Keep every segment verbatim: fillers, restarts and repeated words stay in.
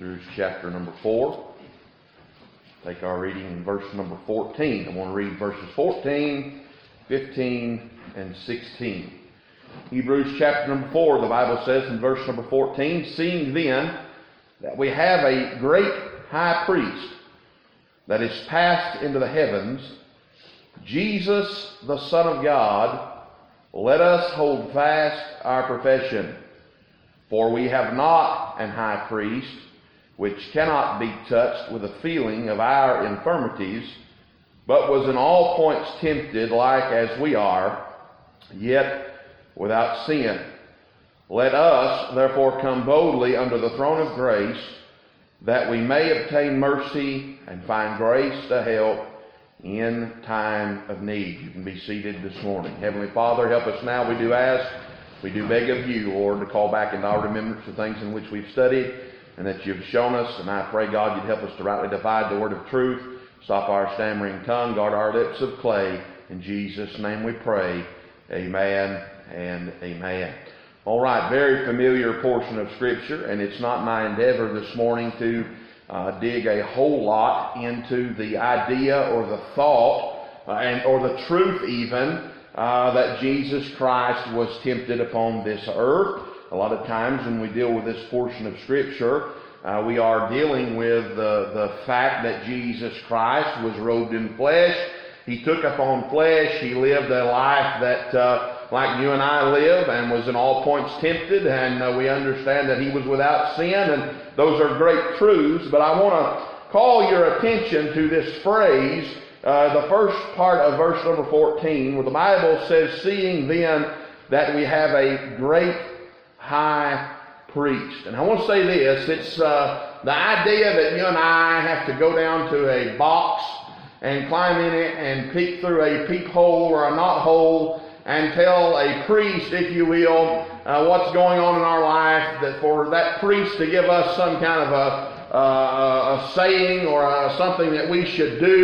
Hebrews chapter number four. Take our reading in verse number fourteen. I want to read verses fourteen, fifteen, and sixteen. Hebrews chapter number four, the Bible says in verse number fourteen, seeing then that we have a great high priest that is passed into the heavens, Jesus the Son of God, let us hold fast our profession. For we have not an high priest which cannot be touched with the feeling of our infirmities, but was in all points tempted like as we are, yet without sin. Let us therefore come boldly under the throne of grace, that we may obtain mercy and find grace to help in time of need. You can be seated this morning. Heavenly Father, help us now, we do ask. We do beg of you, Lord, to call back into our remembrance the things in which we've studied and that you've shown us. And I pray, God, you'd help us to rightly divide the word of truth, stop our stammering tongue, guard our lips of clay. In Jesus' name we pray. Amen and amen. All right, very familiar portion of Scripture, and it's not my endeavor this morning to uh, dig a whole lot into the idea or the thought uh, and or the truth even Uh, that Jesus Christ was tempted upon this earth. A lot of times when we deal with this portion of Scripture, uh, we are dealing with the, the fact that Jesus Christ was robed in flesh. He took upon flesh. He lived a life that, uh, like you and I live, and was in all points tempted, and uh, we understand that he was without sin, and those are great truths, but I want to call your attention to this phrase, Uh, the first part of verse number fourteen, where the Bible says, seeing then that we have a great high priest. And I want to say this, it's uh, the idea that you and I have to go down to a box and climb in it and peek through a peephole or a knothole and tell a priest, if you will, uh, what's going on in our life, that for that priest to give us some kind of a Uh, a saying or a, something that we should do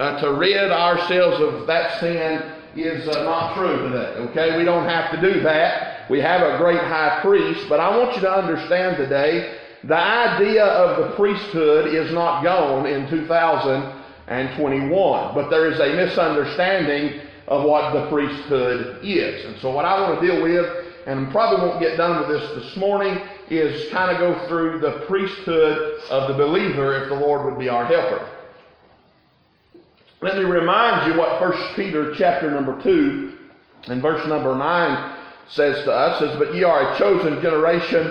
uh, to rid ourselves of that sin is uh, not true today. Okay, we don't have to do that. We have a great high priest, but I want you to understand today the idea of the priesthood is not gone in two thousand twenty-one, but there is a misunderstanding of what the priesthood is. And so what I want to deal with, and probably won't get done with this this morning, is kind of go through the priesthood of the believer if the Lord would be our helper. Let me remind you what First Peter chapter number two and verse number nine says to us. It says, but ye are a chosen generation,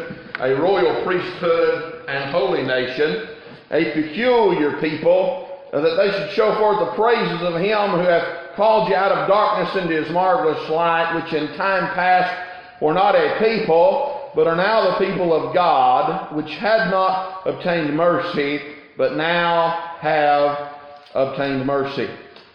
a royal priesthood, and holy nation, a peculiar people, that they should show forth the praises of him who hath called you out of darkness into his marvelous light, which in time past were not a people, but are now the people of God, which had not obtained mercy, but now have obtained mercy.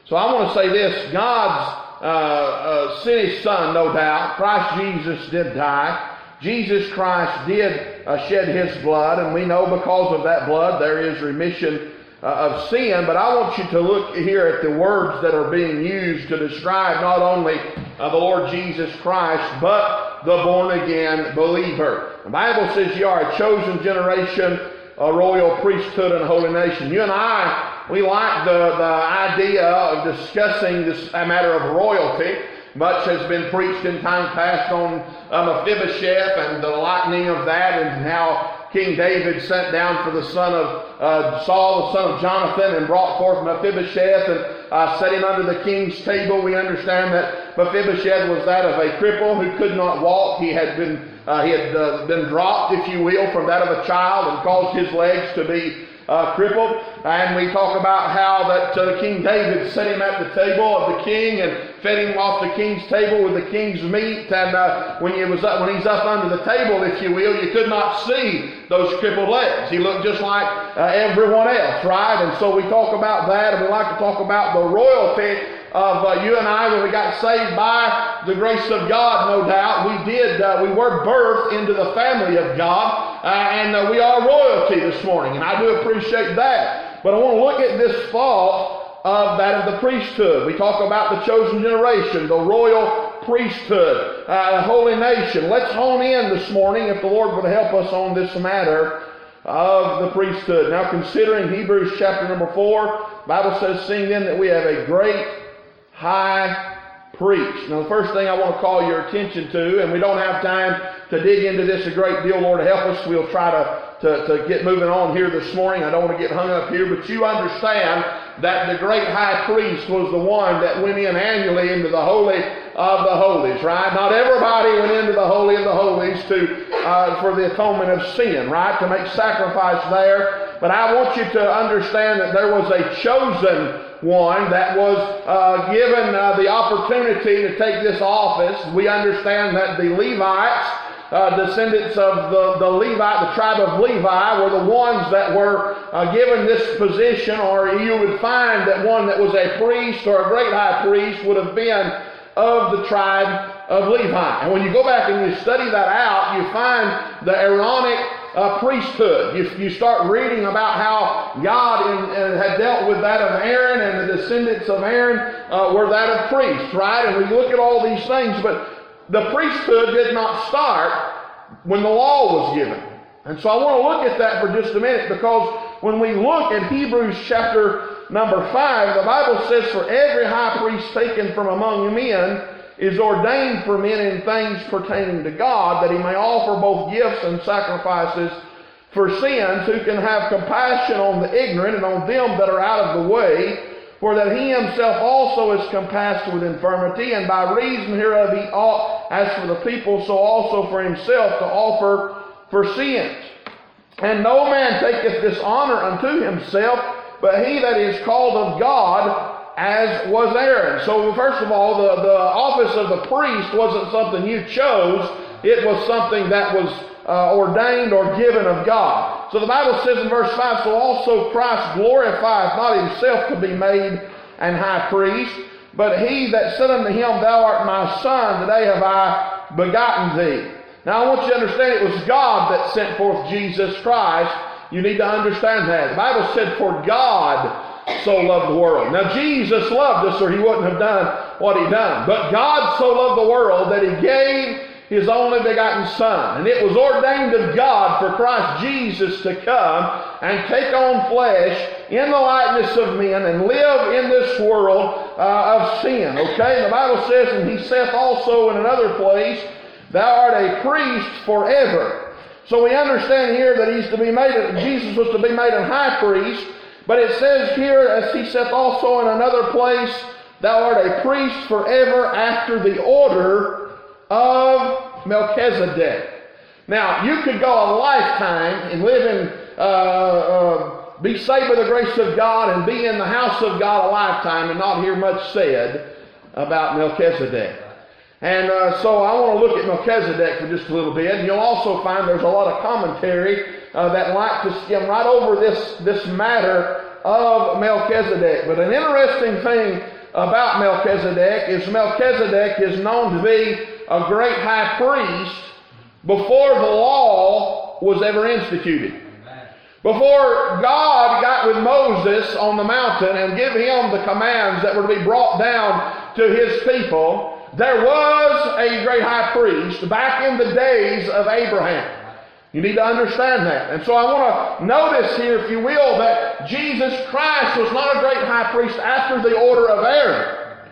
So I want to say this, God's uh, uh, sent his son, no doubt. Christ Jesus did die. Jesus Christ did uh, shed his blood, and we know because of that blood there is remission uh, of sin. But I want you to look here at the words that are being used to describe not only uh, the Lord Jesus Christ, but the born-again believer. The Bible says you are a chosen generation, a royal priesthood, and a holy nation. You and I, we like the, the idea of discussing this a matter of royalty. Much has been preached in time past on uh, Mephibosheth and the lightning of that, and how King David sent down for the son of uh, Saul, the son of Jonathan, and brought forth Mephibosheth, and Uh, set him under the king's table. We understand that Mephibosheth was that of a cripple who could not walk. He had been uh, he had uh, been dropped, if you will, from that of a child and caused his legs to be uh, crippled. And we talk about how that uh, King David set him at the table of the king and fed him off the king's table with the king's meat. And uh, when he was up, when he's up under the table, if you will, you could not see those crippled legs. He looked just like uh, everyone else, right? And so we talk about that, and we like to talk about the royalty of uh, you and I when we got saved by the grace of God, no doubt. We did, uh, we were birthed into the family of God, uh, and uh, we are royalty this morning, and I do appreciate that. But I want to look at this thought of that of the priesthood. We talk about the chosen generation, the royal priesthood, uh, holy nation. Let's hone in this morning, if the Lord would help us, on this matter of the priesthood. Now considering Hebrews chapter number four, the Bible says, seeing then that we have a great high priest. Now the first thing I want to call your attention to, and we don't have time to dig into this a great deal, Lord help us, we'll try to, to, to get moving on here this morning. I don't want to get hung up here, but you understand that the great high priest was the one that went in annually into the holy of the holies, right? Not everybody went into the holy of the holies to uh, for the atonement of sin, right? To make sacrifice there. But I want you to understand that there was a chosen one that was uh, given uh, the opportunity to take this office. We understand that the Levites, uh, descendants of the, the Levite, the tribe of Levi, were the ones that were uh, given this position, or you would find that one that was a priest or a great high priest would have been of the tribe of Levi. And when you go back and you study that out, you find the Aaronic uh, priesthood. You, you start reading about how God in, uh, had dealt with that of Aaron, and the descendants of Aaron uh, were that of priests, right? And we look at all these things, but the priesthood did not start when the law was given. And so I want to look at that for just a minute, because when we look at Hebrews chapter number five, the Bible says, for every high priest taken from among men is ordained for men in things pertaining to God, that he may offer both gifts and sacrifices for sins, who can have compassion on the ignorant and on them that are out of the way, for that he himself also is compassed with infirmity, and by reason hereof he ought, as for the people, so also for himself to offer for sins. And no man taketh this honor unto himself, but he that is called of God, as was Aaron. So first of all, the, the office of the priest wasn't something you chose. It was something that was uh, ordained or given of God. So the Bible says in verse five, so also Christ glorifieth not himself to be made an high priest, but he that said unto him, thou art my son, today have I begotten thee. Now I want you to understand, it was God that sent forth Jesus Christ. You need to understand that. The Bible said, for God so loved the world. Now, Jesus loved us, or he wouldn't have done what he done. But God so loved the world that he gave his only begotten Son. And it was ordained of God for Christ Jesus to come and take on flesh in the likeness of men and live in this world uh, of sin. Okay? The Bible says, and he saith also in another place, thou art a priest forever. So we understand here that he's to be made, Jesus was to be made a high priest, but it says here, as he saith also in another place, thou art a priest forever after the order of Melchizedek. Now, you could go a lifetime and live in, uh, uh, be saved by the grace of God and be in the house of God a lifetime and not hear much said about Melchizedek. And uh, so I want to look at Melchizedek for just a little bit. And you'll also find there's a lot of commentary uh, that like to skim right over this, this matter of Melchizedek. But an interesting thing about Melchizedek is Melchizedek is known to be a great high priest before the law was ever instituted. Before God got with Moses on the mountain and gave him the commands that were to be brought down to his people, there was a great high priest back in the days of Abraham. You need to understand that. And so I want to notice here, if you will, that Jesus Christ was not a great high priest after the order of Aaron.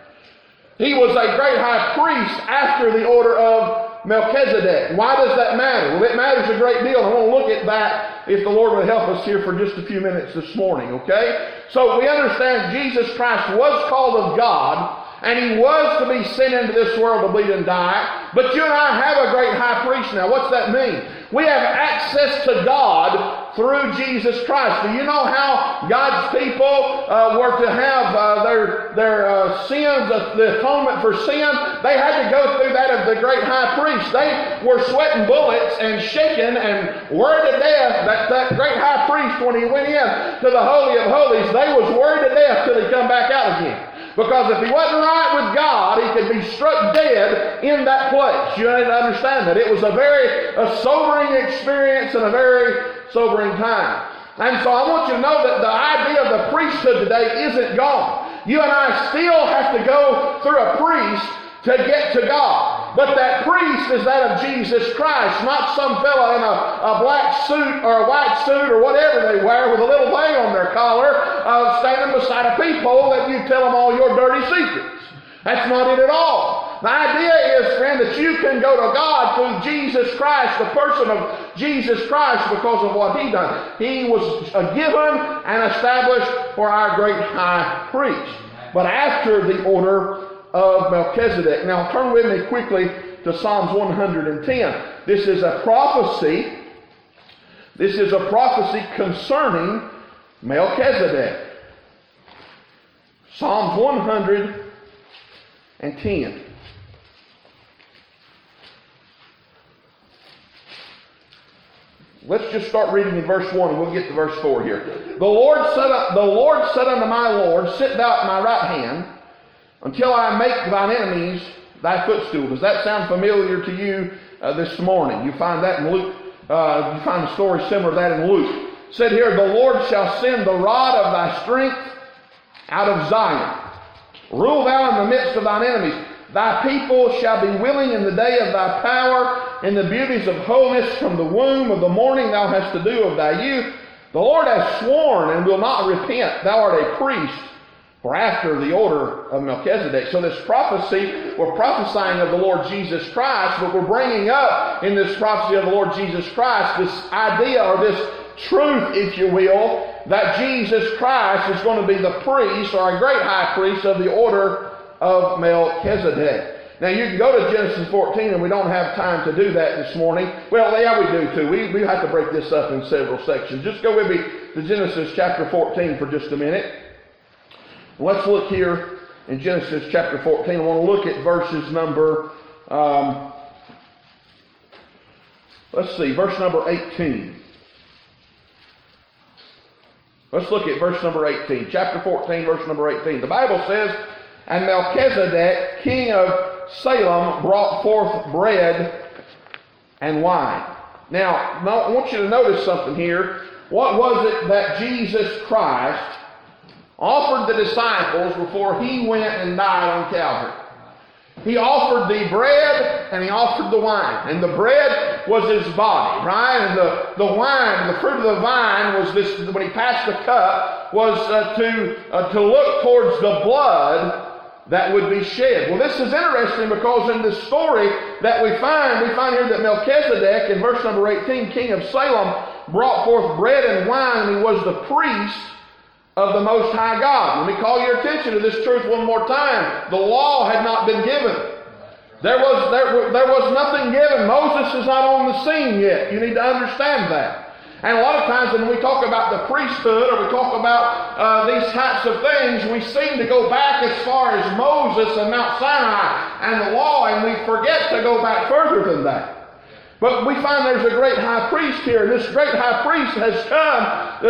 He was a great high priest after the order of Melchizedek. Why does that matter? Well, it matters a great deal. I want to look at that if the Lord would help us here for just a few minutes this morning, okay? So we understand Jesus Christ was called of God, and he was to be sent into this world to bleed and die. But you and I have a great high priest now. What's that mean? We have access to God through Jesus Christ. Do you know how God's people uh, were to have uh, their, their uh, sins, uh, the atonement for sin? They had to go through that of the great high priest. They were sweating bullets and shaken and worried to death. That, that great high priest, when he went in to the Holy of Holies, they was worried to death till he come back out again. Because if he wasn't right with God, he could be struck dead in that place. You need to understand that. It was a very a sobering experience and a very sobering time. And so I want you to know that the idea of the priesthood today isn't gone. You and I still have to go through a priest to get to God. But that priest is that of Jesus Christ, not some fellow in a, a black suit or a white suit or whatever they wear with a little veil on their collar, uh, standing beside a people that you tell them all your dirty secrets. That's not it at all. The idea is, friend, that you can go to God through Jesus Christ, the person of Jesus Christ, because of what He done. He was given and established for our great high priest, but after the order of Melchizedek. Now turn with me quickly to Psalms one hundred ten. This is a prophecy. This is a prophecy concerning Melchizedek. Psalms one hundred ten. Let's just start reading in verse one, and we'll get to verse four here. The Lord said, the Lord said unto my Lord, sit thou at my right hand, until I make thine enemies thy footstool. Does that sound familiar to you uh, this morning? You find that in Luke. Uh, you find a story similar to that in Luke. It said here, the Lord shall send the rod of thy strength out of Zion. Rule thou in the midst of thine enemies. Thy people shall be willing in the day of thy power, in the beauties of holiness from the womb of the morning thou hast to do of thy youth. The Lord has sworn and will not repent. Thou art a priest for after the order of Melchizedek. So this prophecy, we're prophesying of the Lord Jesus Christ, but we're bringing up in this prophecy of the Lord Jesus Christ this idea, or this truth, if you will, that Jesus Christ is going to be the priest, or a great high priest, of the order of Melchizedek. Now you can go to Genesis fourteen, and we don't have time to do that this morning. Well, yeah, we do too. We, we have to break this up in several sections. Just go with me to Genesis chapter fourteen for just a minute. Let's look here in Genesis chapter fourteen. I want to look at verses number, um, let's see, verse number eighteen. Let's look at verse number eighteen. Chapter fourteen, verse number eighteen. The Bible says, and Melchizedek, king of Salem, brought forth bread and wine. Now, I want you to notice something here. What was it that Jesus Christ offered the disciples before He went and died on Calvary? He offered the bread and He offered the wine. And the bread was His body, right? And the, the wine, the fruit of the vine was this, when He passed the cup, was uh, to, uh, to look towards the blood that would be shed. Well, this is interesting because in this story that we find, we find here that Melchizedek, in verse number eighteen, king of Salem, brought forth bread and wine, and he was the priest of the Most High God. Let me call your attention to this truth one more time. The law had not been given. There was, there, there was nothing given. Moses is not on the scene yet. You need to understand that. And a lot of times when we talk about the priesthood, or we talk about uh, these types of things, we seem to go back as far as Moses and Mount Sinai and the law, and we forget to go back further than that. But we find there's a great high priest here. This great high priest has come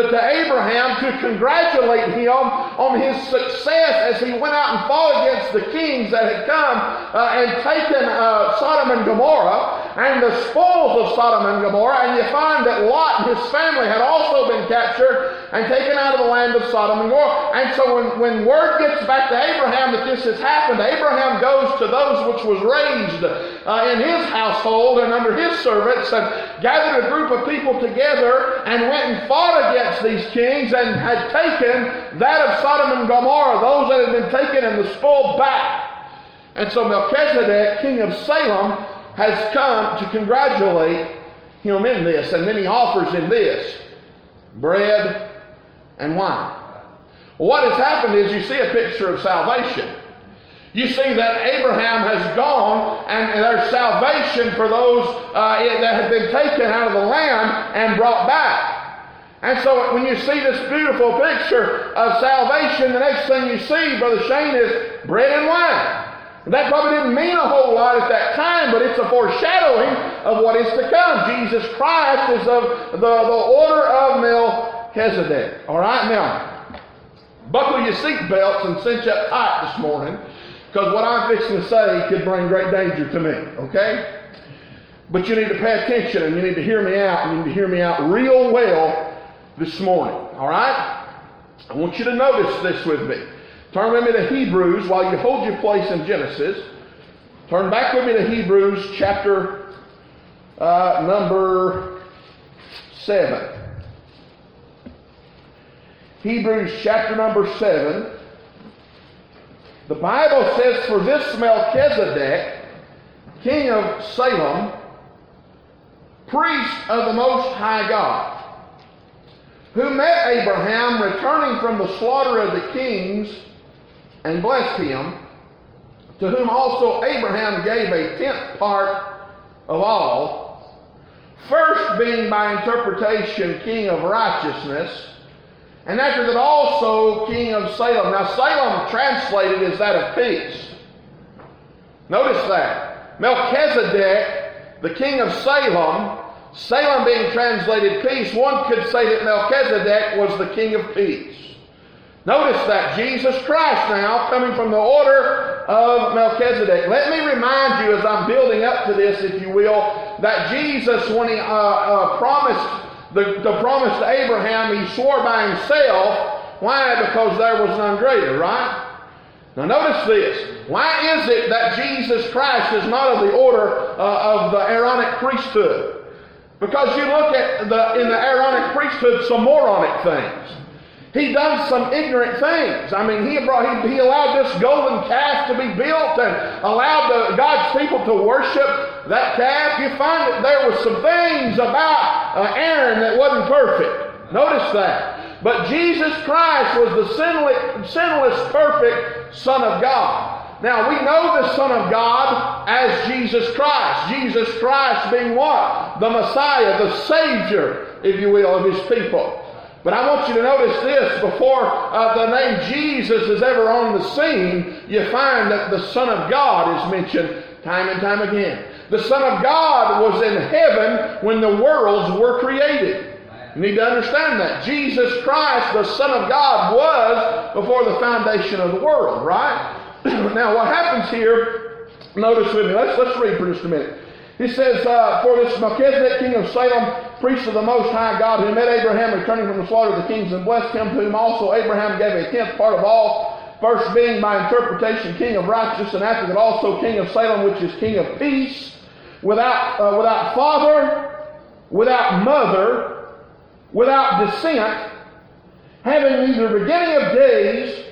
to Abraham to congratulate him on his success as he went out and fought against the kings that had come uh, and taken uh, Sodom and Gomorrah and the spoils of Sodom and Gomorrah. And you find that Lot and his family had also been captured and taken out of the land of Sodom and Gomorrah. And so when, when word gets back to Abraham that this has happened, Abraham goes to those which was raised uh, in his household and under his servants, and gathered a group of people together and went and fought against these kings and had taken that of Sodom and Gomorrah, those that had been taken and the spoil back. And so Melchizedek, king of Salem, has come to congratulate him in this, and then he offers him this, bread and wine. Well, what has happened is you see a picture of salvation. You see that Abraham has gone, and there's salvation for those uh, that have been taken out of the land and brought back. And so when you see this beautiful picture of salvation, the next thing you see, Brother Shane, is bread and wine. That probably didn't mean a whole lot at that time, but it's a foreshadowing of what is to come. Jesus Christ is of the, the order of Melchizedek. All right, now, buckle your seatbelts and cinch up tight this morning, because what I'm fixing to say could bring great danger to me, okay? But you need to pay attention, and you need to hear me out, and you need to hear me out real well this morning, all right? I want you to notice this with me. Turn with me to Hebrews while you hold your place in Genesis. Turn back with me to Hebrews chapter uh, number seven. Hebrews chapter number seven. The Bible says, "For this Melchizedek, king of Salem, priest of the Most High God, who met Abraham returning from the slaughter of the kings and blessed him, to whom also Abraham gave a tenth part of all, first being by interpretation king of righteousness, and after that also king of Salem." Now Salem translated is that of peace. Notice that. Melchizedek, the king of Salem, Salem being translated peace, one could say that Melchizedek was the king of peace. Notice that. Jesus Christ now coming from the order of Melchizedek. Let me remind you as I'm building up to this, if you will, that Jesus, when he uh, uh, promised The, the promise to Abraham, he swore by himself. Why? Because there was none greater, right? Now notice this. Why is it that Jesus Christ is not of the order uh, of the Aaronic priesthood? Because you look at the in the Aaronic priesthood some moronic things. He done some ignorant things. I mean, he brought he, he allowed this golden calf to be built and allowed the, God's people to worship that calf. You find that there were some things about uh, Aaron that wasn't perfect. Notice that. But Jesus Christ was the sinless, sinless, perfect Son of God. Now we know the Son of God as Jesus Christ. Jesus Christ being what? The Messiah, the Savior, if you will, of His people. But I want you to notice this, before uh, the name Jesus is ever on the scene, you find that the Son of God is mentioned time and time again. The Son of God was in heaven when the worlds were created. You need to understand that. Jesus Christ, the Son of God, was before the foundation of the world, right? Now what happens here, notice with me, let's, let's read for just a minute. He says, uh, "For this Melchizedek, king of Salem, priest of the Most High God, who met Abraham returning from the slaughter of the kings and blessed him, to whom also Abraham gave a tenth part of all, first being by interpretation king of righteousness, and after that also king of Salem, which is king of peace, without uh, without father, without mother, without descent, having neither beginning of days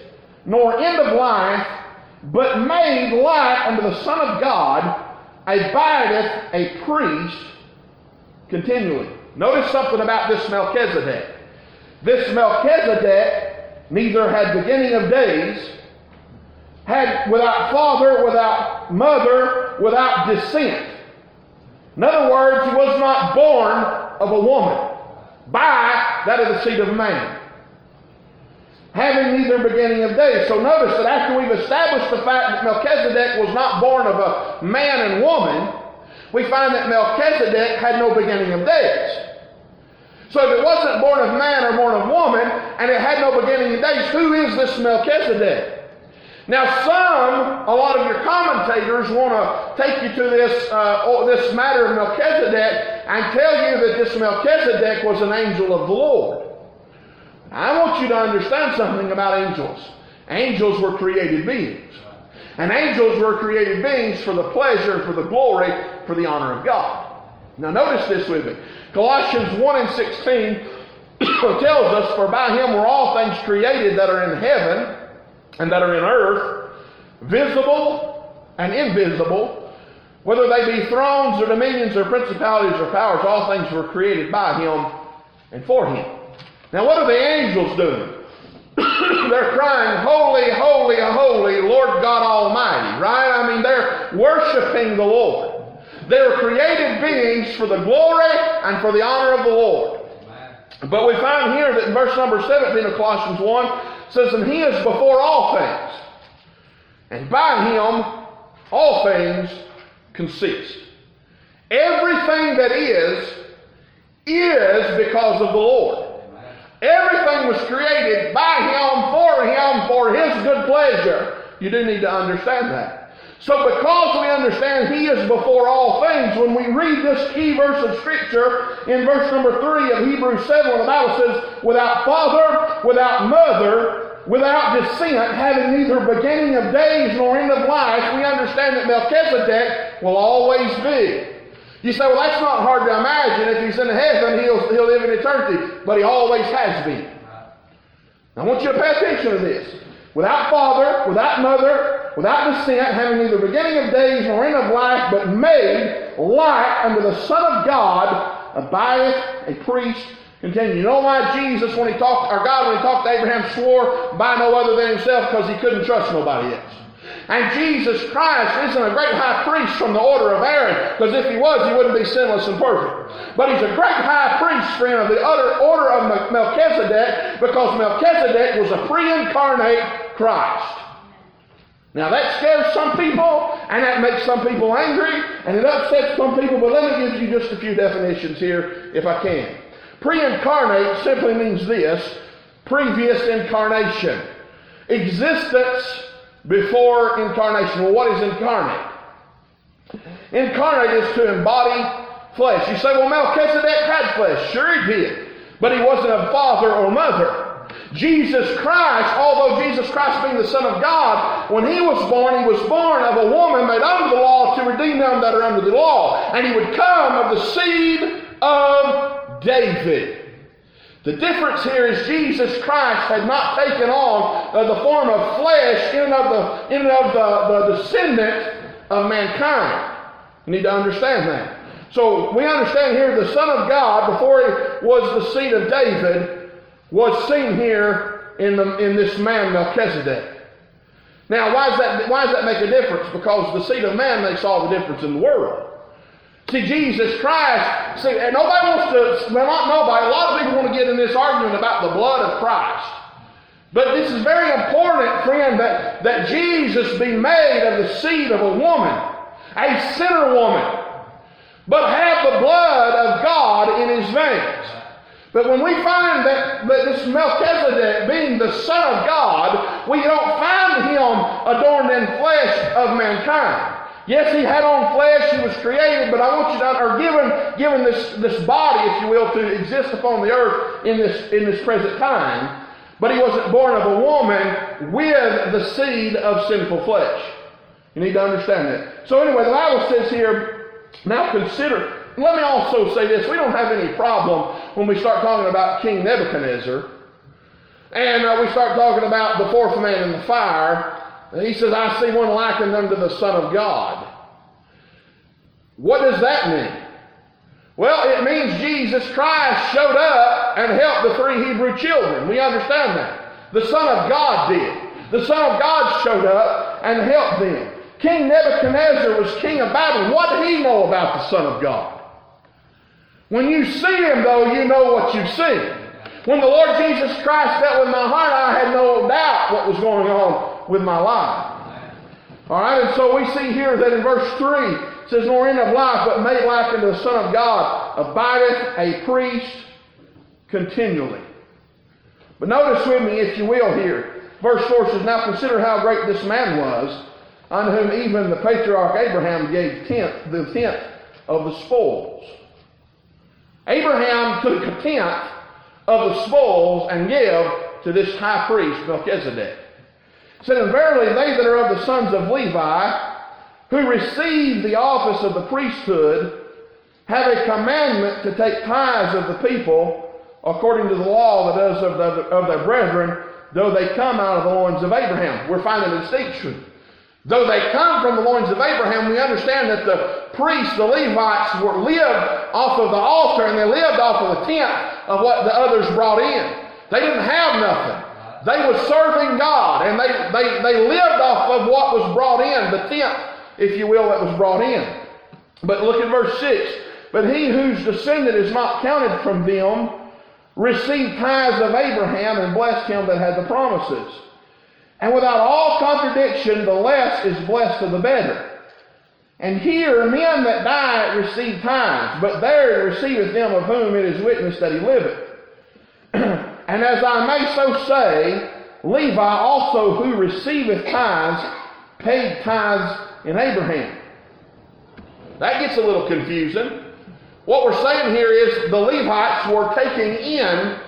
nor end of life, but made like unto the Son of God, abideth a priest continually." Notice something about this Melchizedek. This Melchizedek neither had beginning of days, had without father, without mother, without descent. In other words, he was not born of a woman by that of the seed of man. Having neither beginning of days. So notice that after we've established the fact that Melchizedek was not born of a man and woman, we find that Melchizedek had no beginning of days. So if it wasn't born of man or born of woman, and it had no beginning of days, who is this Melchizedek? Now some, a lot of your commentators want to take you to this, uh, oh, this matter of Melchizedek and tell you that this Melchizedek was an angel of the Lord. I want you to understand something about angels. Angels were created beings. And angels were created beings for the pleasure and for the glory, for the honor of God. Now notice this with me. Colossians one and sixteen tells us, "For by him were all things created that are in heaven and that are in earth, visible and invisible, whether they be thrones or dominions or principalities or powers, all things were created by him and for him." Now what are the angels doing? They're crying, "Holy, holy, holy, Lord God Almighty," right? I mean, they're worshiping the Lord. They were created beings for the glory and for the honor of the Lord. But we find here that in verse number seventeen of Colossians one, says, "And he is before all things, and by him all things consist." Everything that is, is because of the Lord. Everything was created by him, for him, for his good pleasure. You do need to understand that. So because we understand he is before all things, when we read this key verse of Scripture in verse number three of Hebrews seven, the Bible says, "Without father, without mother, without descent, having neither beginning of days nor end of life, we understand that Melchizedek will always be. You say, well, that's not hard to imagine. If he's in heaven, he'll, he'll live in eternity. But he always has been. I want you to pay attention to this. Without father, without mother, without descent, having neither beginning of days nor end of life, but made like unto the Son of God, abideth a priest continually. You know why Jesus, when he talked, or God, when he talked to Abraham, swore by no other than himself? Because he couldn't trust nobody else. And Jesus Christ isn't a great high priest from the order of Aaron, because if he was, he wouldn't be sinless and perfect. But he's a great high priest, friend, of the other order of Melchizedek, because Melchizedek was a pre-incarnate Christ. Now that scares some people, and that makes some people angry, and it upsets some people, but let me give you just a few definitions here, if I can. Pre-incarnate simply means this: previous incarnation. Existence before incarnation. Well, what is incarnate? Incarnate is to embody flesh. You say, well, Melchizedek had flesh. Sure he did. But he wasn't a father or mother. Jesus Christ, although Jesus Christ being the Son of God, when he was born, he was born of a woman made under the law to redeem them that are under the law. And he would come of the seed of David. The difference here is Jesus Christ had not taken on uh, the form of flesh in and of, the, in and of the, the descendant of mankind. You need to understand that. So we understand here the Son of God, before he was the seed of David, was seen here in, the, in this man Melchizedek. Now why does that, why does that make a difference? Because the seed of man makes all the difference in the world. See, Jesus Christ, see, and nobody wants to, well, not nobody, a lot of people want to get in this argument about the blood of Christ. But this is very important, friend, that, that Jesus be made of the seed of a woman, a sinner woman, but have the blood of God in his veins. But when we find that, that this Melchizedek being the Son of God, we don't find him adorned in flesh of mankind. Yes, he had on flesh, he was created, but I want you to, or given, given this, this body, if you will, to exist upon the earth in this, in this present time. But he wasn't born of a woman with the seed of sinful flesh. You need to understand that. So anyway, the Bible says here, now consider, let me also say this, we don't have any problem when we start talking about King Nebuchadnezzar, and uh, we start talking about the fourth man in the fire. He says, I see one likened unto the Son of God. What does that mean? Well, it means Jesus Christ showed up and helped the three Hebrew children. We understand that. The Son of God did. The Son of God showed up and helped them. King Nebuchadnezzar was king of Babylon. What did he know about the Son of God? When you see him, though, you know what you've seen. When the Lord Jesus Christ dealt with my heart, I had no doubt what was going on with my life. Alright, and so we see here that in verse three, it says, nor end of life, but made like unto the Son of God, abideth a priest continually. But notice with me, if you will, here. Verse four says, now consider how great this man was, unto whom even the patriarch Abraham gave tenth, the tenth of the spoils. Abraham took a tenth of the spoils and gave to this high priest, Melchizedek. It said, and verily they that are of the sons of Levi, who receive the office of the priesthood, have a commandment to take tithes of the people, according to the law that is of, the, of their brethren, though they come out of the loins of Abraham. We're finding a distinction. Though they come from the loins of Abraham, we understand that the priests, the Levites, were lived off of the altar, and they lived off of the tenth of what the others brought in. They didn't have nothing. They were serving God, and they, they, they lived off of what was brought in, the tenth, if you will, that was brought in. But look at verse six. But he whose descendant is not counted from them received tithes of Abraham and blessed him that had the promises. And without all contradiction, the less is blessed of the better. And here men that die receive tithes, but there he receiveth them of whom it is witnessed that he liveth. And as I may so say, Levi also, who receiveth tithes, paid tithes in Abraham. That gets a little confusing. What we're saying here is the Levites were taking in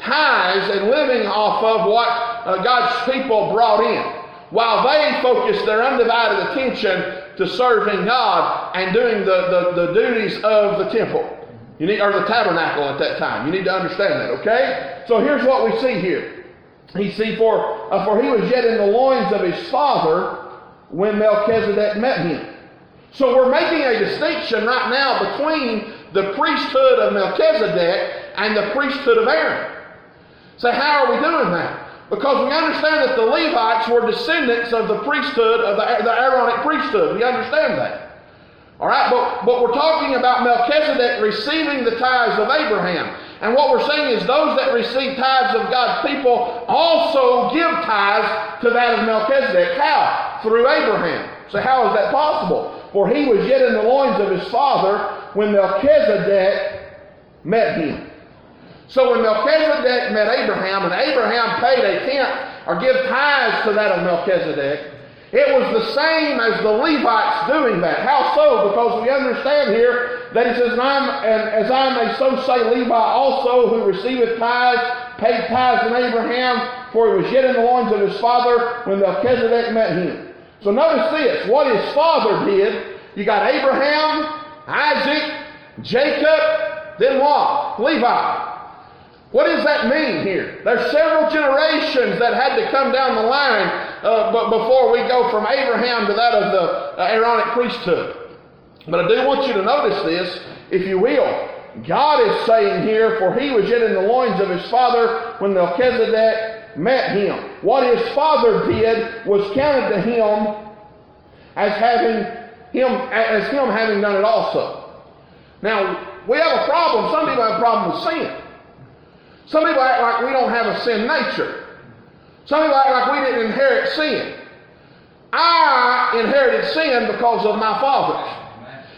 tithes and living off of what uh, God's people brought in. While they focused their undivided attention to serving God and doing the, the, the duties of the temple. You need, or the tabernacle at that time. You need to understand that, okay? So here's what we see here. He see, for, uh, for he was yet in the loins of his father when Melchizedek met him. So we're making a distinction right now between the priesthood of Melchizedek and the priesthood of Aaron. So how are we doing that? Because we understand that the Levites were descendants of the priesthood, of the, the Aaronic priesthood. We understand that. All right, but, but we're talking about Melchizedek receiving the tithes of Abraham. And what we're saying is those that receive tithes of God's people also give tithes to that of Melchizedek. How? Through Abraham. So how is that possible? For he was yet in the loins of his father when Melchizedek met him. So when Melchizedek met Abraham, and Abraham paid a tenth or give tithes to that of Melchizedek, it was the same as the Levites doing that. How so? Because we understand here that it says, and, I'm, and as I may so say, Levi also, who receiveth tithes, paid tithes in Abraham, for he was yet in the loins of his father when Melchizedek met him. So notice this, what his father did, you got Abraham, Isaac, Jacob, then what? Levi. What does that mean here? There's several generations that had to come down the line Uh, but before we go from Abraham to that of the uh, Aaronic priesthood. But I do want you to notice this, if you will. God is saying here, for he was yet in the loins of his father when Melchizedek met him. What his father did was counted to him as having him, as him having done it also. Now, we have a problem. Some people have a problem with sin. Some people act like we don't have a sin nature. Some people act like we didn't inherit sin. I inherited sin because of my fathers.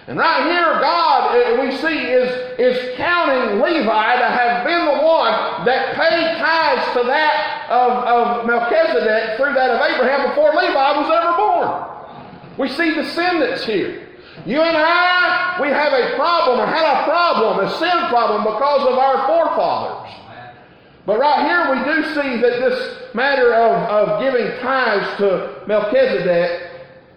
And right here, God, we see, is, is counting Levi to have been the one that paid tithes to that of, of Melchizedek through that of Abraham before Levi was ever born. We see descendants here. You and I, we have a problem, or had a problem, a sin problem, because of our forefathers. But right here we do see that this matter of, of giving tithes to Melchizedek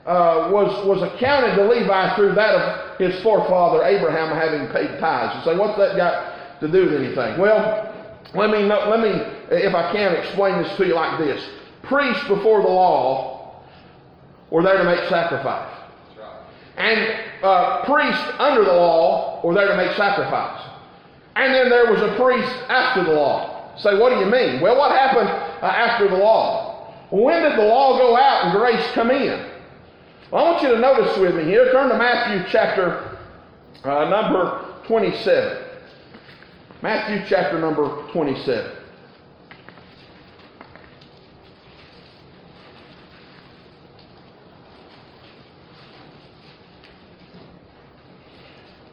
uh, was, was accounted to Levi through that of his forefather Abraham having paid tithes. You say, what's that got to do with anything? Well, let me, let me, if I can, explain this to you like this. Priests before the law were there to make sacrifice. That's right. And uh, priests under the law were there to make sacrifice. And then there was a priest after the law. Say, so what do you mean? Well, what happened uh, after the law? When did the law go out and grace come in? Well, I want you to notice with me here. Turn to Matthew chapter uh, number twenty-seven. Matthew chapter number twenty-seven.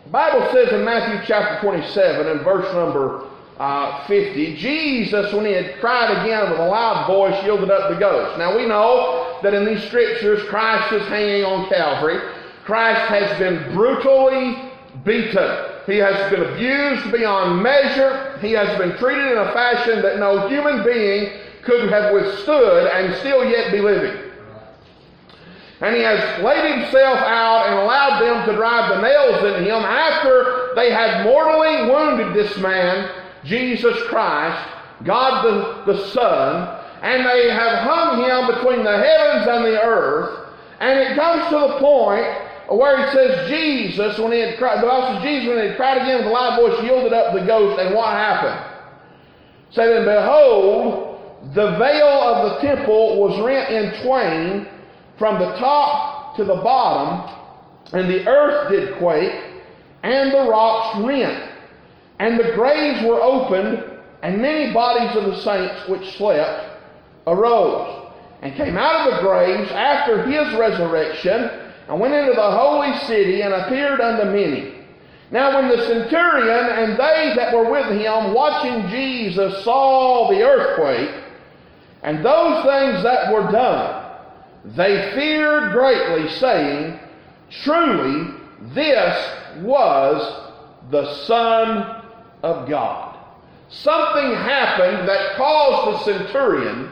The Bible says in Matthew chapter twenty-seven and verse number Uh, fifty, Jesus, when he had cried again with a loud voice, yielded up the ghost. Now we know that in these scriptures, Christ is hanging on Calvary. Christ has been brutally beaten. He has been abused beyond measure. He has been treated in a fashion that no human being could have withstood and still yet be living. And he has laid himself out and allowed them to drive the nails in him after they had mortally wounded this man, Jesus Christ, God the, the Son, and they have hung him between the heavens and the earth. And it comes to the point where it says Jesus, when he had cried, the Bible says Jesus, when he had cried again with a loud voice, yielded up the ghost. And what happened? So then, behold, the veil of the temple was rent in twain from the top to the bottom, and the earth did quake, and the rocks rent. And the graves were opened, and many bodies of the saints which slept arose, and came out of the graves after his resurrection, and went into the holy city, and appeared unto many. Now when the centurion and they that were with him, watching Jesus, saw the earthquake, and those things that were done, they feared greatly, saying, truly this was the Son of of God. Something happened that caused the centurion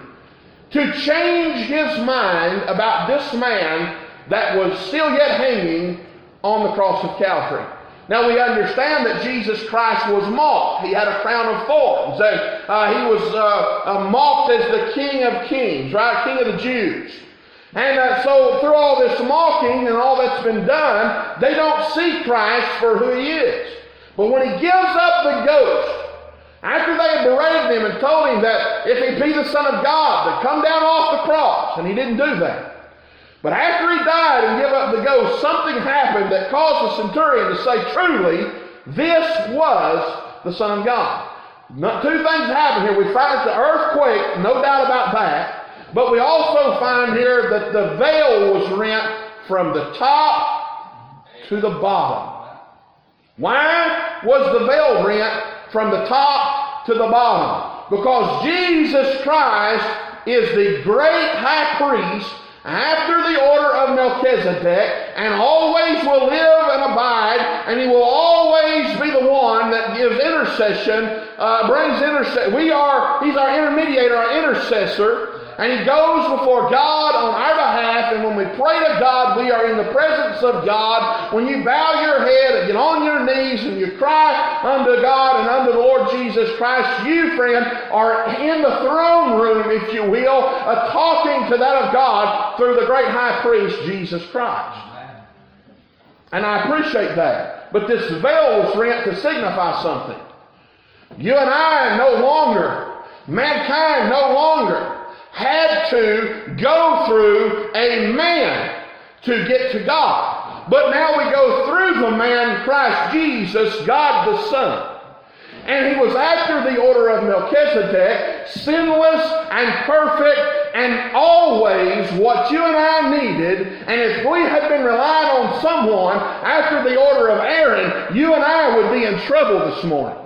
to change his mind about this man that was still yet hanging on the cross of Calvary. Now we understand that Jesus Christ was mocked. He had a crown of thorns. And, uh, he was uh, uh, mocked as the King of Kings, right? King of the Jews. And uh, so through all this mocking and all that's been done, they don't see Christ for who he is. But when he gives up the ghost, after they had berated him and told him that if he be the Son of God, then come down off the cross. And he didn't do that. But after he died and gave up the ghost, something happened that caused the centurion to say, truly, this was the Son of God. Now, two things happen here. We find the earthquake, no doubt about that. But we also find here that the veil was rent from the top to the bottom. Why was the veil rent from the top to the bottom? Because Jesus Christ is the great high priest after the order of Melchizedek, and always will live and abide, and he will always be the one that gives intercession, uh, brings intercession. We are, he's our intermediator, our intercessor, and he goes before God on our behalf, and when we pray to God, we are in the presence of God. When you bow your head and get on your knees and you cry unto God and unto the Lord Jesus Christ, you, friend, are in the throne room, if you will, uh, talking to that of God through the great high priest, Jesus Christ. And I appreciate that. But this veil was rent to signify something. You and I no longer, mankind no longer, had to go through a man to get to God. But now we go through the man, Christ Jesus, God the Son. And he was after the order of Melchizedek, sinless and perfect, and always what you and I needed. And if we had been relying on someone after the order of Aaron, you and I would be in trouble this morning.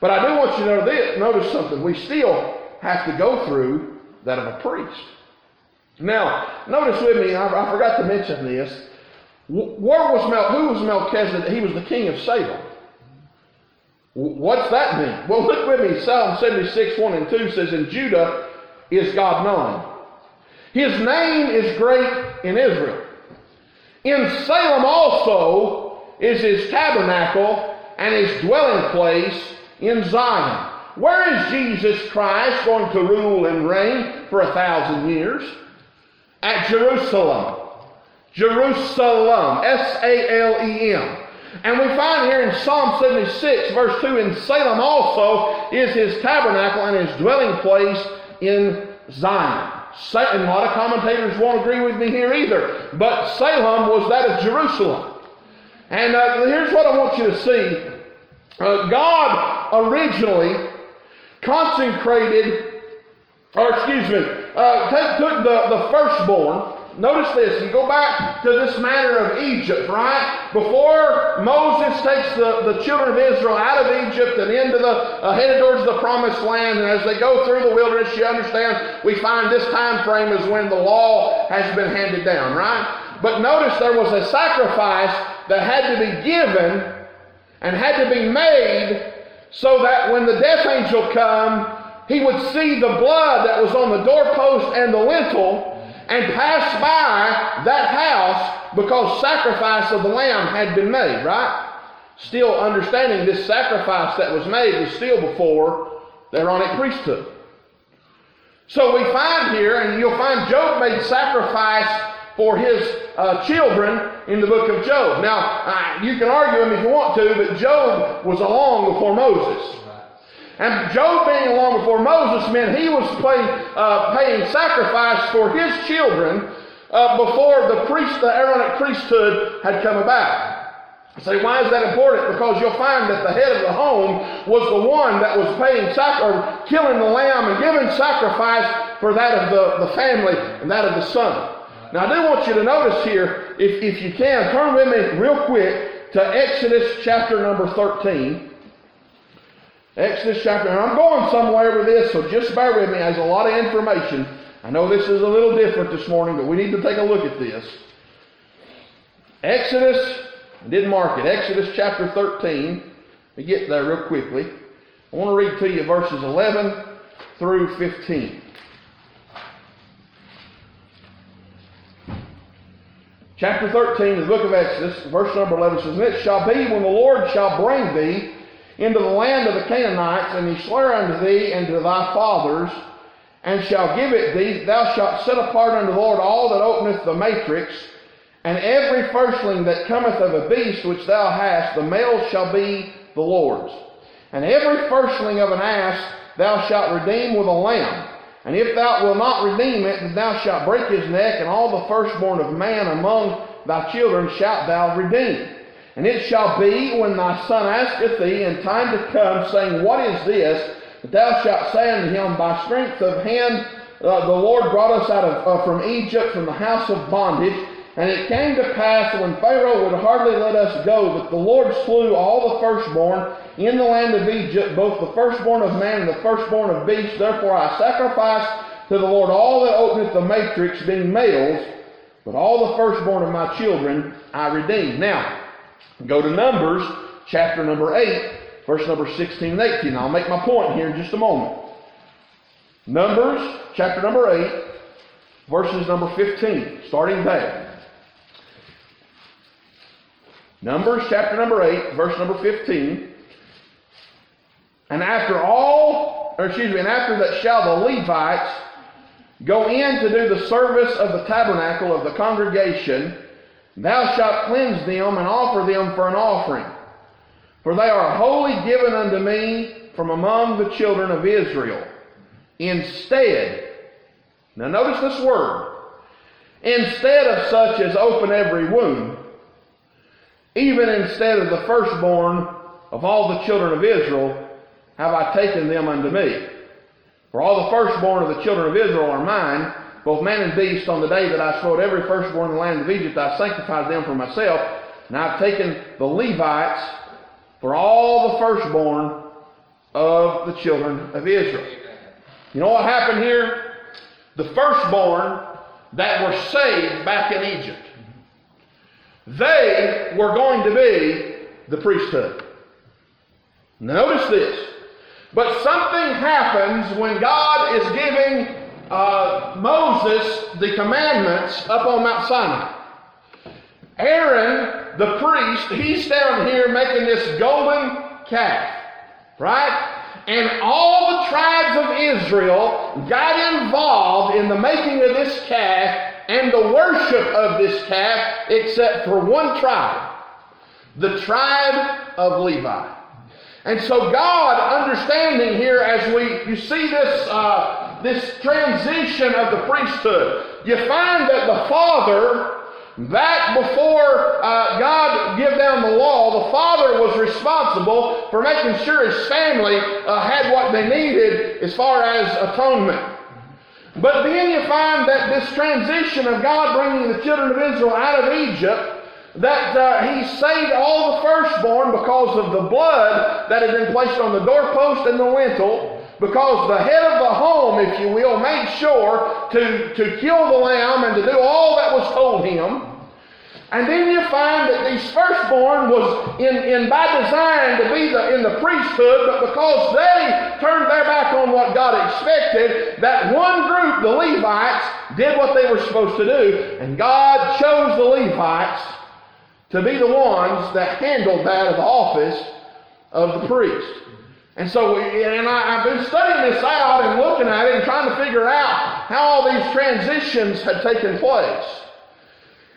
But I do want you to know this, notice something. We still have to go through that of a priest. Now, notice with me, I, I forgot to mention this. Where was Mel, who was Melchizedek? He was the king of Salem. What's that mean? Well, look with me. Psalm seventy-six, one and two says, in Judah is God known. His name is great in Israel. In Salem also is his tabernacle and his dwelling place in Zion. Where is Jesus Christ going to rule and reign for a thousand years? At Jerusalem. Jerusalem. S A L E M. And we find here in Psalm seventy-six, verse two, in Salem also is his tabernacle and his dwelling place in Zion. And a lot of commentators won't agree with me here either, but Salem was that of Jerusalem. And uh, here's what I want you to see. Uh, God originally consecrated, or excuse me, uh, took the, the firstborn. Notice this, you go back to this matter of Egypt, right? Before Moses takes the, the children of Israel out of Egypt and into the, uh, headed towards the promised land, and as they go through the wilderness, you understand, we find this time frame is when the law has been handed down, right? But notice there was a sacrifice that had to be given and had to be made so that when the death angel come, he would see the blood that was on the doorpost and the lintel and pass by that house because sacrifice of the lamb had been made, right? Still understanding this sacrifice that was made was still before the Aaronic priesthood. So we find here, and you'll find Job made sacrifice for his uh, children in the book of Job. Now, uh, you can argue him if you want to, but Job was along before Moses. And Job being along before Moses meant he was paying, uh, paying sacrifice for his children uh, before the priest, the Aaronic priesthood had come about. I say, why is that important? Because you'll find that the head of the home was the one that was paying sac- or killing the lamb and giving sacrifice for that of the, the family and that of the son. Now, I do want you to notice here, if, if you can, turn with me real quick to Exodus chapter number thirteen. Exodus chapter, and I'm going somewhere with this, so just bear with me. There's a lot of information. I know this is a little different this morning, but we need to take a look at this. Exodus, I didn't mark it, Exodus chapter thirteen. Let me get there real quickly. I want to read to you verses eleven through fifteen. Chapter thirteen of the book of Exodus, verse number eleven says, and it shall be when the Lord shall bring thee into the land of the Canaanites, and he swear unto thee and to thy fathers, and shall give it thee, thou shalt set apart unto the Lord all that openeth the matrix, and every firstling that cometh of a beast which thou hast, the male shall be the Lord's. And every firstling of an ass thou shalt redeem with a lamb. And if thou wilt not redeem it, then thou shalt break his neck, and all the firstborn of man among thy children shalt thou redeem. And it shall be, when thy son asketh thee in time to come, saying, what is this? That thou shalt say unto him, by strength of hand uh, the Lord brought us out of, uh, from Egypt, from the house of bondage. And it came to pass, when Pharaoh would hardly let us go, that the Lord slew all the firstborn in the land of Egypt, both the firstborn of man and the firstborn of beasts. Therefore I sacrifice to the Lord all that openeth the matrix, being males, but all the firstborn of my children I redeem. Now, go to Numbers, chapter number eight, verse number sixteen and eighteen. I'll make my point here in just a moment. Numbers, chapter number eight, verses number fifteen, starting there. Numbers chapter number eight, verse number fifteen. And after all, or excuse me, and after that shall the Levites go in to do the service of the tabernacle of the congregation. Thou shalt cleanse them and offer them for an offering. For they are wholly given unto me from among the children of Israel. Instead, now notice this word, instead of such as open every womb, even instead of the firstborn of all the children of Israel, have I taken them unto me. For all the firstborn of the children of Israel are mine, both man and beast, on the day that I smote every firstborn in the land of Egypt, I sanctified them for myself, and I have taken the Levites for all the firstborn of the children of Israel. You know what happened here? The firstborn that were saved back in Egypt, they were going to be the priesthood. Notice this. But something happens when God is giving uh, Moses the commandments up on Mount Sinai. Aaron, the priest, he's down here making this golden calf, right? And all the tribes of Israel got involved in the making of this calf and the worship of this calf, except for one tribe, the tribe of Levi. And so God, understanding here, as we you see this uh, this transition of the priesthood, you find that the father, that before uh, God gave down the law, the father was responsible for making sure his family uh, had what they needed as far as atonement. But then you find that this transition of God bringing the children of Israel out of Egypt, that uh, he saved all the firstborn because of the blood that had been placed on the doorpost and the lintel, because the head of the home, if you will, made sure to, to kill the lamb and to do all that was told him. And then you find that these firstborn was in, in by design to be the, in the priesthood, but because they turned their back on what God expected, that one group, the Levites, did what they were supposed to do, and God chose the Levites to be the ones that handled that of the office of the priest. And so, and I, I've been studying this out and looking at it and trying to figure out how all these transitions had taken place.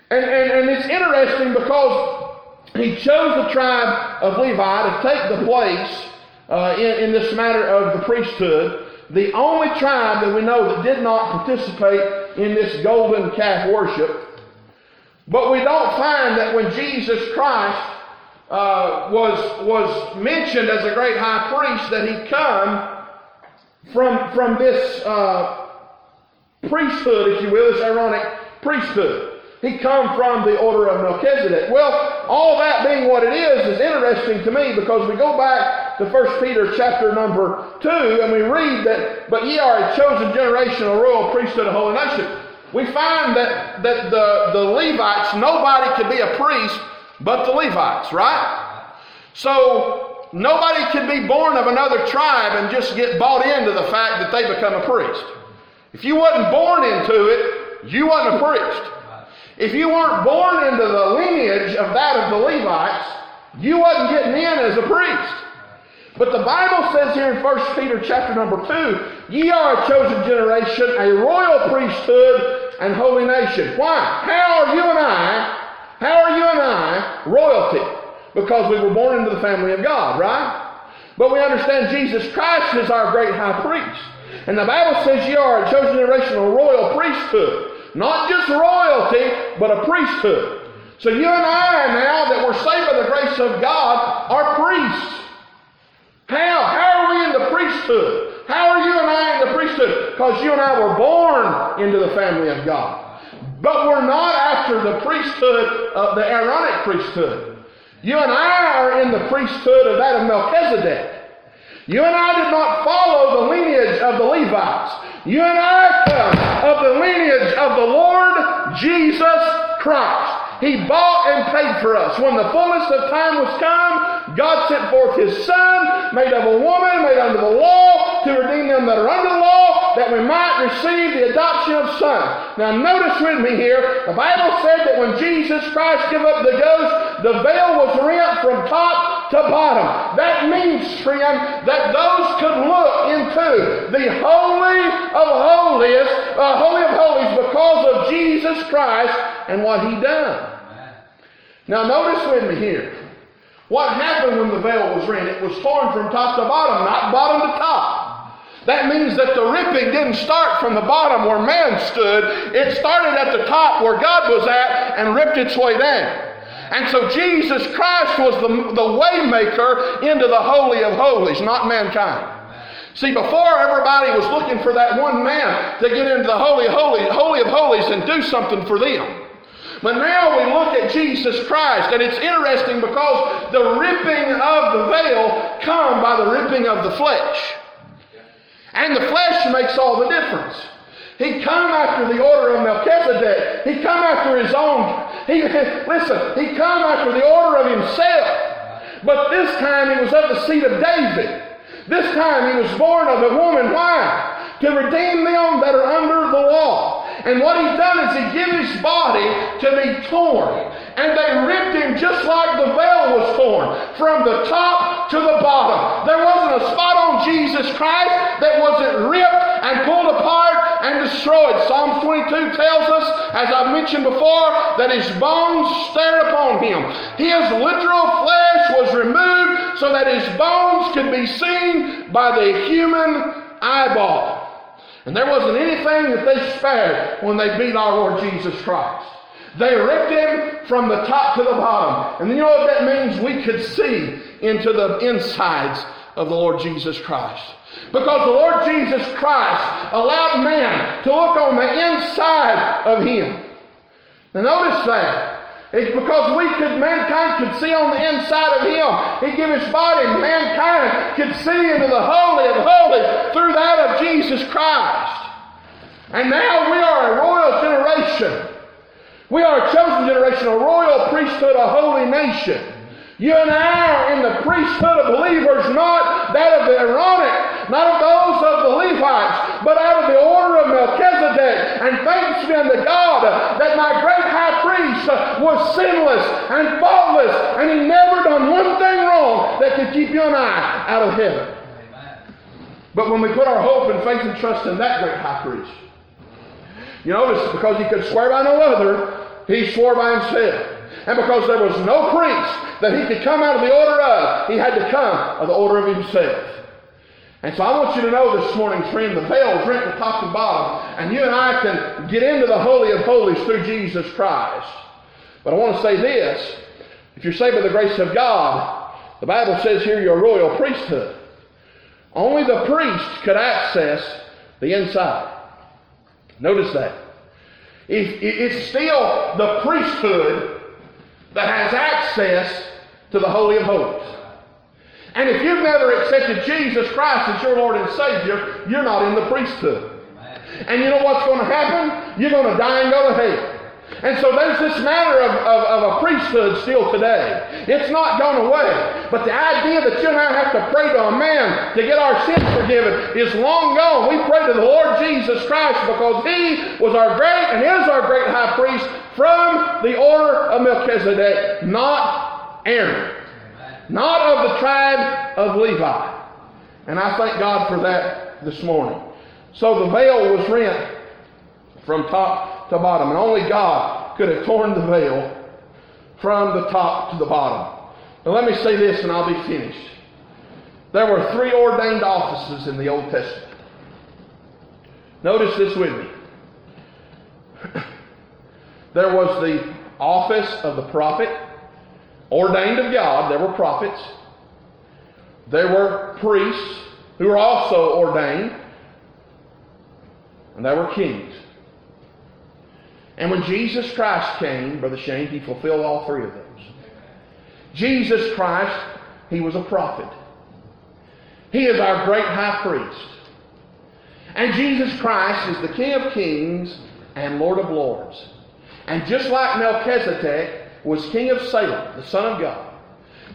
And, and, and it's interesting because he chose the tribe of Levi to take the place uh, in, in this matter of the priesthood, the only tribe that we know that did not participate in this golden calf worship. But we don't find that when Jesus Christ uh, was, was mentioned as a great high priest, that he come from, from this uh, priesthood, if you will, this Aaronic priesthood. He come from the order of Melchizedek. Well, all that being what it is, is interesting to me because we go back to First Peter chapter number two and we read that, but ye are a chosen generation, a royal priesthood, a holy nation. We find that, that the, the Levites, nobody could be a priest but the Levites, right? So nobody could be born of another tribe and just get bought into the fact that they become a priest. If you wasn't born into it, you wasn't a priest. If you weren't born into the lineage of that of the Levites, you wasn't getting in as a priest. But the Bible says here in First Peter chapter number two, ye are a chosen generation, a royal priesthood, and holy nation. Why? How are you and I, how are you and I royalty? Because we were born into the family of God, right? But we understand Jesus Christ is our great high priest. And the Bible says you are a chosen generation, a royal priesthood. Not just royalty, but a priesthood. So you and I now that we're saved by the grace of God are priests. How? How are we in the priesthood? How are you and I in the priesthood? Because you and I were born into the family of God. But we're not after the priesthood of the Aaronic priesthood. You and I are in the priesthood of that of Melchizedek. You and I did not follow the lineage of the Levites. You and I come of the lineage of the Lord Jesus Christ. He bought and paid for us. When the fullness of time was come, God sent forth His Son, made of a woman, made under the law, to redeem them that are under the law, that we might receive the adoption of sons. Now notice with me here, the Bible said that when Jesus Christ gave up the ghost, the veil was rent from top to bottom. That means, friend, that those could look into the Holy of Holies, the Holy of Holies, because of Jesus Christ and what He done. Now notice with me here. What happened when the veil was rent? It was torn from top to bottom, not bottom to top. That means that the ripping didn't start from the bottom where man stood. It started at the top where God was at and ripped its way down. And so Jesus Christ was the, the way maker into the Holy of Holies, not mankind. See, before everybody was looking for that one man to get into the Holy, Holy, Holy of Holies and do something for them. But now we look at Jesus Christ, and it's interesting because the ripping of the veil come by the ripping of the flesh. And the flesh makes all the difference. He come after the order of Melchizedek. He come after his own. He, listen, he come after the order of himself. But this time he was of the seed of David. This time he was born of a woman. Why? To redeem them that are under the law. And what he done is he gave his body to be torn. And they ripped him just like the veil was torn, from the top to the bottom. There wasn't a spot on Jesus Christ that wasn't ripped and pulled apart and destroyed. Psalms twenty-two tells us, as I've mentioned before, that his bones stared upon him. His literal flesh was removed so that his bones could be seen by the human eyeball. And there wasn't anything that they spared when they beat our Lord Jesus Christ. They ripped him from the top to the bottom. And you know what that means? We could see into the insides of the Lord Jesus Christ. Because the Lord Jesus Christ allowed man to look on the inside of him. Now notice that. It's because we could, mankind could see on the inside of him. He gave his body. Mankind could see into the Holy of Holies through that of Jesus Christ. And now we are a royal generation. We are a chosen generation, a royal priesthood, a holy nation. You and I are in the priesthood of believers, not that of the Aaronic, not of those of the Levites, but out of the order of Melchizedek. And thanks be unto God that my great high priest was sinless and faultless, and he never done one thing wrong that could keep you and I out of heaven. But when we put our hope and faith and trust in that great high priest, you notice, because he could swear by no other, he swore by himself. And because there was no priest that he could come out of the order of, he had to come of the order of himself. And so I want you to know this morning, friend, the veil is rent from top to bottom, and you and I can get into the Holy of Holies through Jesus Christ. But I want to say this, if you're saved by the grace of God, the Bible says here you're a royal priesthood. Only the priest could access the inside. Notice that. It's still the priesthood that has access to the Holy of Holies. And if you've never accepted Jesus Christ as your Lord and Savior, you're not in the priesthood. And you know what's going to happen? You're going to die and go to hell. And so there's this matter of, of, of a priesthood still today. It's not gone away. But the idea that you and I have to pray to a man to get our sins forgiven is long gone. We pray to the Lord Jesus Christ because He was our great and is our great high priest from the order of Melchizedek, not Aaron, not of the tribe of Levi. And I thank God for that this morning. So the veil was rent from top to bottom. And only God could have torn the veil from the top to the bottom. Now let me say this and I'll be finished. There were three ordained offices in the Old Testament. Notice this with me. There was the office of the prophet, ordained of God. There were prophets. There were priests who were also ordained. And there were kings. And when Jesus Christ came, Brother Shane, He fulfilled all three of those. Jesus Christ, He was a prophet. He is our great high priest. And Jesus Christ is the King of kings and Lord of lords. And just like Melchizedek was king of Salem, the son of God,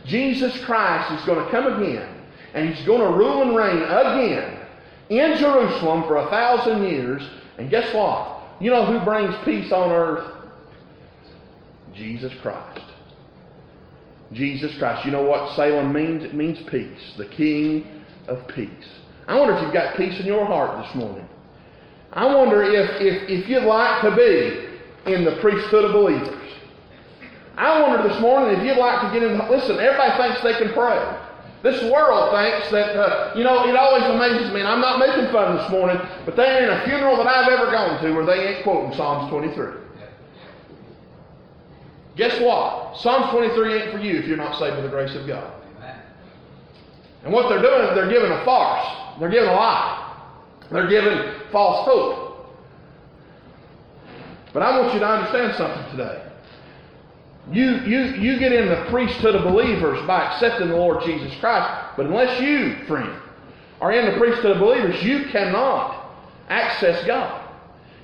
Jesus Christ is going to come again, and He's going to rule and reign again in Jerusalem for a thousand years. And guess what? You know who brings peace on earth? Jesus Christ. Jesus Christ. You know what Salem means? It means peace. The King of Peace. I wonder if you've got peace in your heart this morning. I wonder if, if, if you'd like to be in the priesthood of believers. I wonder this morning if you'd like to get in. Listen, everybody thinks they can pray. This world thinks that, uh, you know, it always amazes me, and I'm not making fun this morning, but they ain't in a funeral that I've ever gone to where they ain't quoting Psalms twenty-three. Guess what? Psalms twenty-three ain't for you if you're not saved by the grace of God. And what they're doing is they're giving a farce. They're giving a lie. They're giving false hope. But I want you to understand something today. You, you, you get in the priesthood of believers by accepting the Lord Jesus Christ. But unless you, friend, are in the priesthood of believers, you cannot access God.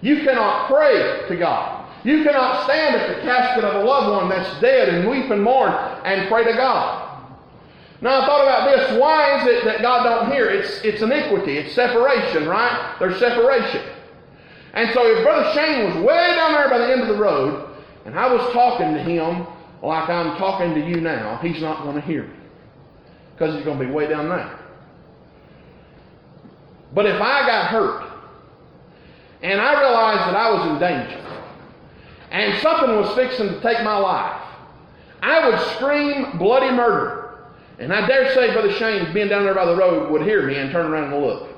You cannot pray to God. You cannot stand at the casket of a loved one that's dead and weep and mourn and pray to God. Now, I thought about this. Why is it that God don't hear? It's, it's iniquity. It's separation, right? There's separation. And so if Brother Shane was way down there by the end of the road, and I was talking to him like I'm talking to you now, he's not going to hear me because he's going to be way down there. But if I got hurt and I realized that I was in danger and something was fixing to take my life, I would scream bloody murder. And I dare say Brother Shane, being down there by the road, would hear me and turn around and look.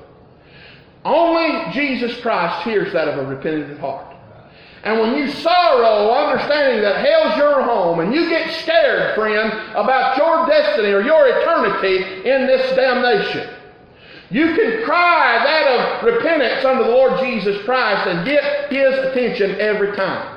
Only Jesus Christ hears that of a repentant heart. And when you sorrow, understanding that hell's your home, and you get scared, friend, about your destiny or your eternity in this damnation, you can cry that of repentance unto the Lord Jesus Christ and get His attention every time.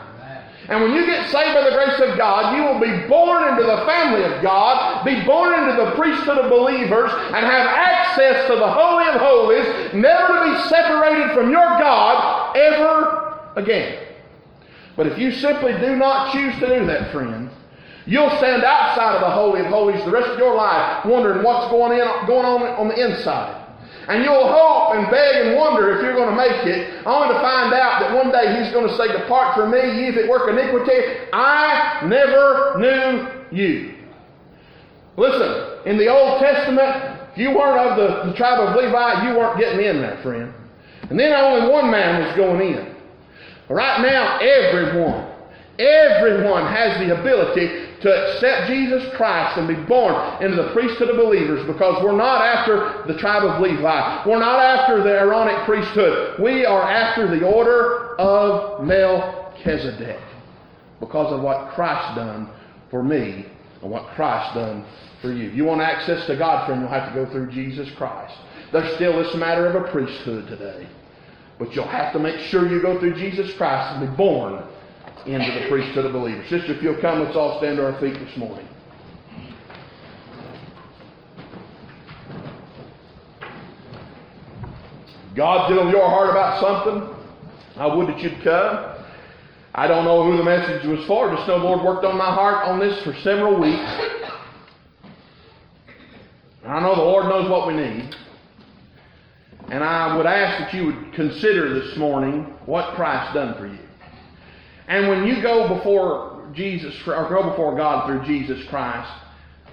And when you get saved by the grace of God, you will be born into the family of God, be born into the priesthood of believers, and have access to the Holy of Holies, never to be separated from your God ever again. But if you simply do not choose to do that, friend, you'll stand outside of the Holy of Holies the rest of your life wondering what's going, in, going on on the inside. And you'll hope and beg and wonder if you're going to make it, only to find out that one day He's going to say, "Depart from me, ye that work iniquity. I never knew you." Listen, in the Old Testament, if you weren't of the, the tribe of Levi, you weren't getting in there, friend. And then only one man was going in. Right now, everyone, everyone has the ability to accept Jesus Christ and be born into the priesthood of believers, because we're not after the tribe of Levi. We're not after the Aaronic priesthood. We are after the order of Melchizedek because of what Christ done for me and what Christ done for you. You want access to God, friend, you'll have to go through Jesus Christ. There's still this matter of a priesthood today. But you'll have to make sure you go through Jesus Christ and be born into the priesthood of believers. Sister, if you'll come, let's all stand to our feet this morning. God's dealing with your heart about something. I would that you'd come. I don't know who the message was for. Just know the Lord worked on my heart on this for several weeks. And I know the Lord knows what we need. And I would ask that you would consider this morning what Christ done for you. And when you go before Jesus, or go before God through Jesus Christ,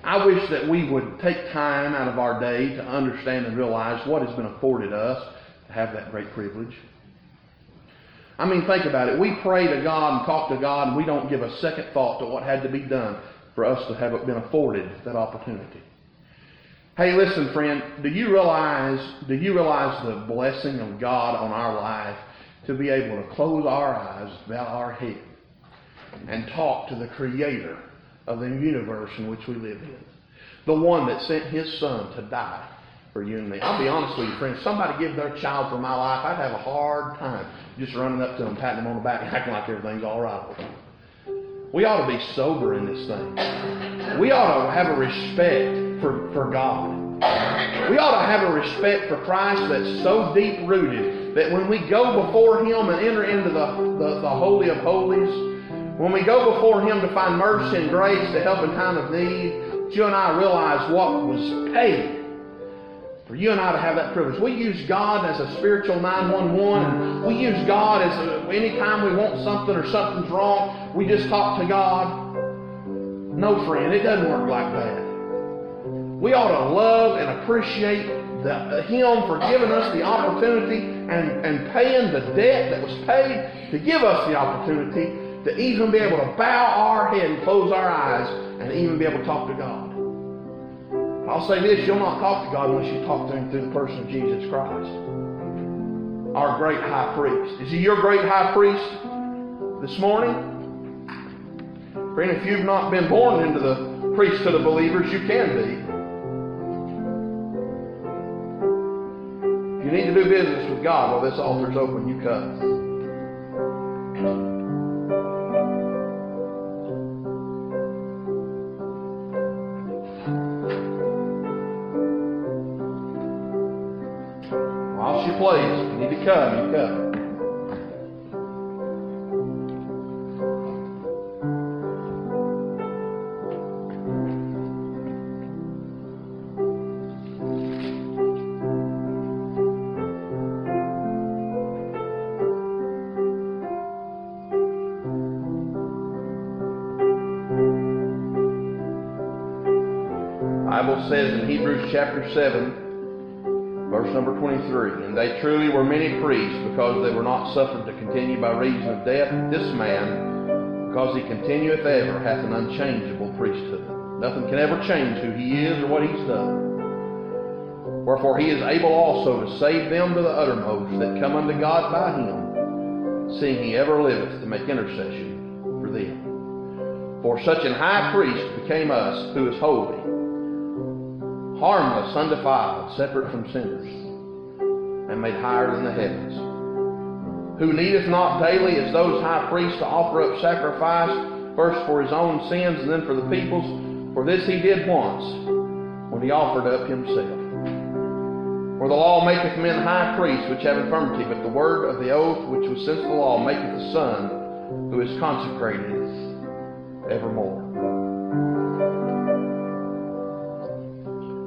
I wish that we would take time out of our day to understand and realize what has been afforded us to have that great privilege. I mean, think about it. We pray to God and talk to God, and we don't give a second thought to what had to be done for us to have been afforded that opportunity. Hey, listen, friend, do you realize, do you realize the blessing of God on our life to be able to close our eyes, bow our head, and talk to the Creator of the universe in which we live in? The one that sent His Son to die for you and me. I'll be honest with you, friends. Somebody give their child for my life, I'd have a hard time just running up to them, patting them on the back, and acting like everything's all right with them. We ought to be sober in this thing. We ought to have a respect for, for God. We ought to have a respect for Christ that's so deep-rooted that when we go before Him and enter into the, the, the Holy of Holies, when we go before Him to find mercy and grace to help in time of need, you and I realize what was paid for you and I to have that privilege. We use God as a spiritual nine one one. We use God as a, anytime we want something or something's wrong, we just talk to God. No, friend, it doesn't work like that. We ought to love and appreciate the, Him for giving us the opportunity and, and paying the debt that was paid to give us the opportunity to even be able to bow our head and close our eyes and even be able to talk to God. I'll say this, you'll not talk to God unless you talk to Him through the person of Jesus Christ, our great high priest. Is He your great high priest this morning? Friend, if you've not been born into the priesthood of believers, you can be. If you need to do business with God while this altar's open, you come. Place. You need to come, you come. The Bible says in Hebrews chapter seven, verse number twenty-three, and they truly were many priests because they were not suffered to continue by reason of death. This man, because he continueth ever, hath an unchangeable priesthood. Nothing can ever change who he is or what he's done. Wherefore he is able also to save them to the uttermost that come unto God by him, seeing he ever liveth to make intercession for them. For such an high priest became us, who is holy, harmless, undefiled, separate from sinners, and made higher than the heavens, who needeth not daily as those high priests to offer up sacrifice, first for his own sins and then for the people's. For this he did once, when he offered up himself. For the law maketh men high priests which have infirmity, but the word of the oath which was since the law maketh the Son, who is consecrated evermore.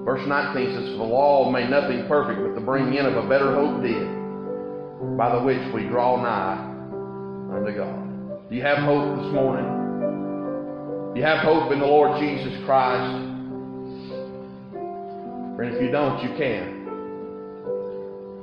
Verse nineteen says, "For the law made nothing perfect, but the bringing in of a better hope did, by the which we draw nigh unto God." Do you have hope this morning? Do you have hope in the Lord Jesus Christ? Friend, if you don't, you can.